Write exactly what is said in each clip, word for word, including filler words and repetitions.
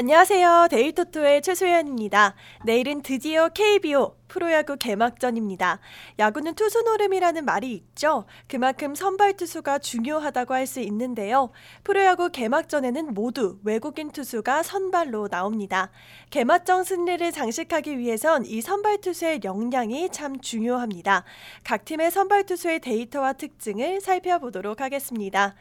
안녕하세요. 데일토토의 최소연입니다. 내일은 드디어 케이비오 프로야구 개막전입니다. 야구는 투수 노름이라는 말이 있죠. 그만큼 선발 투수가 중요하다고 할 수 있는데요. 프로야구 개막전에는 모두 외국인 투수가 선발로 나옵니다. 개막전 승리를 장식하기 위해선 이 선발 투수의 역량이 참 중요합니다. 각 팀의 선발 투수의 데이터와 특징을 살펴보도록 하겠습니다.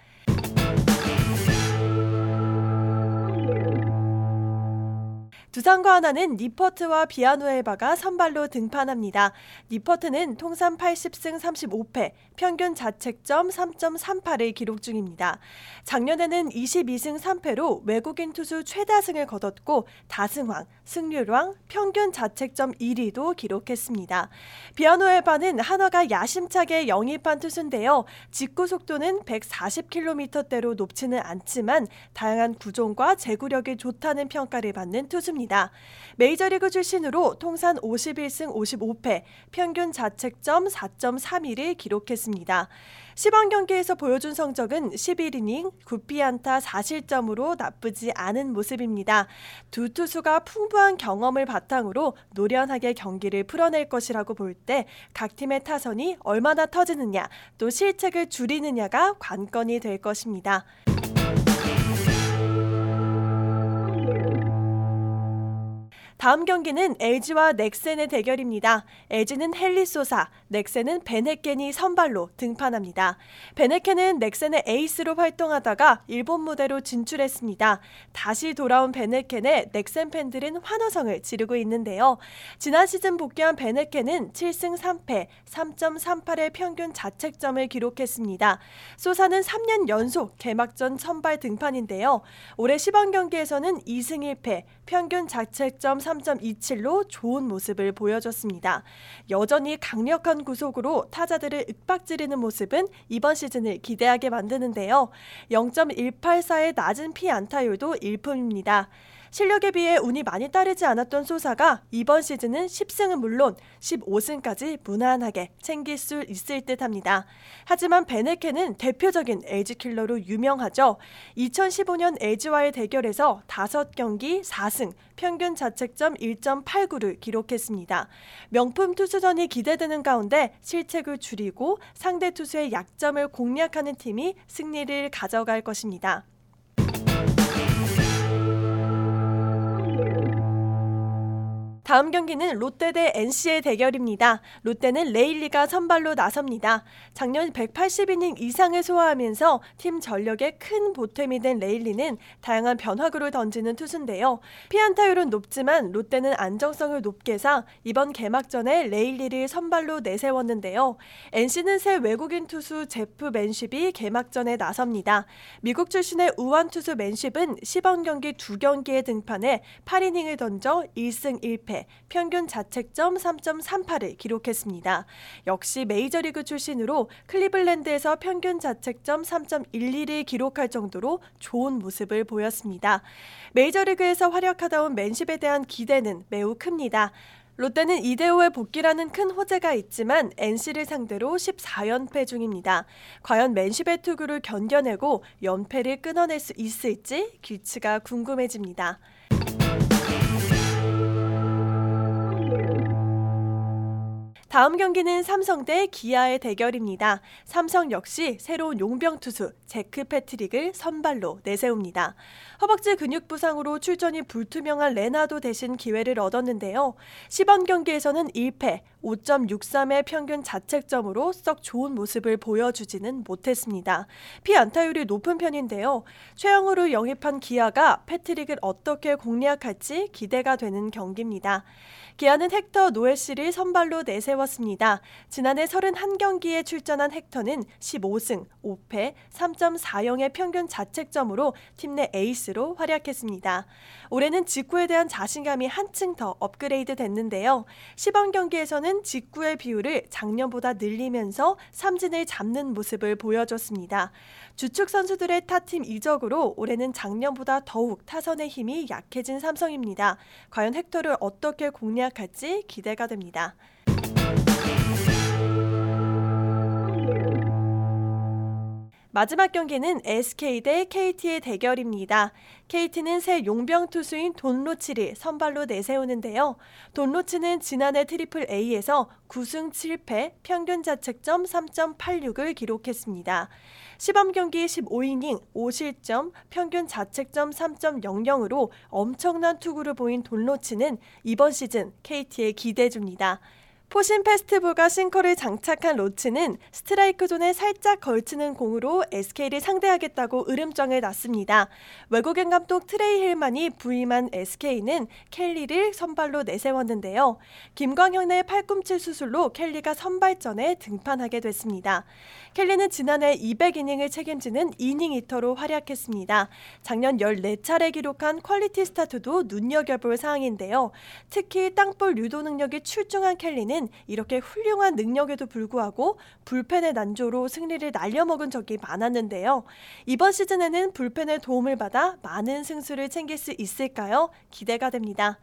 두산과 하나는 니퍼트와 비아누엘바가 선발로 등판합니다. 니퍼트는 통산 팔십 승 삼십오 패, 평균 자책점 삼 점 삼팔을 기록 중입니다. 작년에는 이십이 승 삼 패로 외국인 투수 최다승을 거뒀고 다승왕, 승률왕, 평균 자책점 일 위도 기록했습니다. 비아누엘바는 한화가 야심차게 영입한 투수인데요. 직구 속도는 백사십 킬로미터대로 높지는 않지만 다양한 구종과 제구력이 좋다는 평가를 받는 투수입니다. 메이저리그 출신으로 통산 오십일 승 오십오 패, 평균 자책점 사 점 삼일을 기록했습니다. 시범 경기에서 보여준 성적은 십일 이닝, 구 피안타 사 실점으로 나쁘지 않은 모습입니다. 두 투수가 풍부한 경험을 바탕으로 노련하게 경기를 풀어낼 것이라고 볼 때 각 팀의 타선이 얼마나 터지느냐, 또 실책을 줄이느냐가 관건이 될 것입니다. 다음 경기는 엘지와 넥센의 대결입니다. 엘지는 헨리 소사, 넥센은 베네케니 선발로 등판합니다. 베네케는 넥센의 에이스로 활동하다가 일본 무대로 진출했습니다. 다시 돌아온 베네케에 넥센 팬들은 환호성을 지르고 있는데요. 지난 시즌 복귀한 베네케는 칠 승 삼 패, 삼 점 삼팔의 평균 자책점을 기록했습니다. 소사는 삼 년 연속 개막전 선발 등판인데요. 올해 시범 경기에서는 이 승 일 패, 평균 자책점 삼 점 이칠로 좋은 모습을 보여줬습니다. 여전히 강력한 구속으로 타자들을 윽박지르는 모습은 이번 시즌을 기대하게 만드는데요. 영 점 일팔사의 낮은 피안타율도 일품입니다. 실력에 비해 운이 많이 따르지 않았던 소사가 이번 시즌은 십 승은 물론 십오 승까지 무난하게 챙길 수 있을 듯합니다. 하지만 베네케는 대표적인 엘지킬러로 유명하죠. 이천십오 년 엘지와의 대결에서 다섯 경기 사 승, 평균 자책점 일 점 팔구를 기록했습니다. 명품 투수전이 기대되는 가운데 실책을 줄이고 상대 투수의 약점을 공략하는 팀이 승리를 가져갈 것입니다. 다음 경기는 롯데 대 엔씨의 대결입니다. 롯데는 레일리가 선발로 나섭니다. 작년 백팔십 이닝 이상을 소화하면서 팀 전력에 큰 보탬이 된 레일리는 다양한 변화구를 던지는 투수인데요. 피안타율은 높지만 롯데는 안정성을 높게 사 이번 개막전에 레일리를 선발로 내세웠는데요. 엔씨는 새 외국인 투수 제프 맨쉽이 개막전에 나섭니다. 미국 출신의 우완 투수 맨쉽은 시범 경기 두 경기에 등판해 팔 이닝을 던져 일 승 일 패, 평균 자책점 삼 점 삼팔을 기록했습니다. 역시 메이저리그 출신으로 클리블랜드에서 평균 자책점 삼 점 일일을 기록할 정도로 좋은 모습을 보였습니다. 메이저리그에서 활약하다 온 맨쉽에 대한 기대는 매우 큽니다. 롯데는 이대호의 복귀라는 큰 호재가 있지만 엔씨를 상대로 십사 연패 중입니다. 과연 맨쉽의 투구를 견뎌내고 연패를 끊어낼 수 있을지 귀추가 궁금해집니다. 다음 경기는 삼성 대 기아의 대결입니다. 삼성 역시 새로운 용병 투수 제크 패트릭을 선발로 내세웁니다. 허벅지 근육 부상으로 출전이 불투명한 레나도 대신 기회를 얻었는데요. 시범 경기에서는 일 패, 오 점 육삼의 평균 자책점으로 썩 좋은 모습을 보여주지는 못했습니다. 피안타율이 높은 편인데요. 최영호를 영입한 기아가 패트릭을 어떻게 공략할지 기대가 되는 경기입니다. 기아는 헥터 노엘 씨를 선발로 내세웁니다. 세웠습니다. 지난해 삼십일 경기에 출전한 헥터는 십오 승 오 패, 삼 점 사영의 평균 자책점으로 팀 내 에이스로 활약했습니다. 올해는 직구에 대한 자신감이 한층 더 업그레이드 됐는데요. 시범 경기에서는 직구의 비율을 작년보다 늘리면서 삼진을 잡는 모습을 보여줬습니다. 주축 선수들의 타팀 이적으로 올해는 작년보다 더욱 타선의 힘이 약해진 삼성입니다. 과연 헥터를 어떻게 공략할지 기대가 됩니다. 마지막 경기는 에스케이 대 케이티의 대결입니다. 케이티는 새 용병 투수인 돈 로치를 선발로 내세우는데요. 돈 로치는 지난해 트리플 A에서 구승 칠패, 평균 자책점 삼 점 팔육을 기록했습니다. 시범 경기 십오 이닝, 오 실점, 평균 자책점 삼 점 영영으로 엄청난 투구를 보인 돈 로치는 이번 시즌 케이티에 기대해줍니다. 포신 페스티볼과 싱커를 장착한 로치는 스트라이크 존에 살짝 걸치는 공으로 에스케이를 상대하겠다고 으름장을 놨습니다. 외국인 감독 트레이 힐만이 부임한 에스케이는 켈리를 선발로 내세웠는데요. 김광현의 팔꿈치 수술로 켈리가 선발전에 등판하게 됐습니다. 켈리는 지난해 이백 이닝을 책임지는 이닝 이터로 활약했습니다. 작년 열네 차례 기록한 퀄리티 스타트도 눈여겨볼 사항인데요. 특히 땅볼 유도 능력이 출중한 켈리는 이렇게 훌륭한 능력에도 불구하고 불펜의 난조로 승리를 날려먹은 적이 많았는데요. 이번 시즌에는 불펜의 도움을 받아 많은 승수를 챙길 수 있을까요? 기대가 됩니다.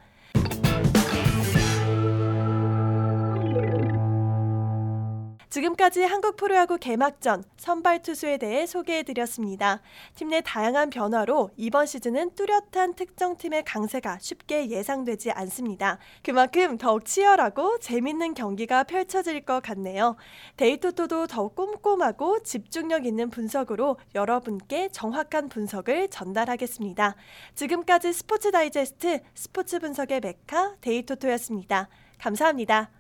지금까지 한국 프로야구 개막전 선발 투수에 대해 소개해드렸습니다. 팀 내 다양한 변화로 이번 시즌은 뚜렷한 특정 팀의 강세가 쉽게 예상되지 않습니다. 그만큼 더욱 치열하고 재밌는 경기가 펼쳐질 것 같네요. 데이토토도 더욱 꼼꼼하고 집중력 있는 분석으로 여러분께 정확한 분석을 전달하겠습니다. 지금까지 스포츠 다이제스트 스포츠 분석의 메카 데이토토였습니다. 감사합니다.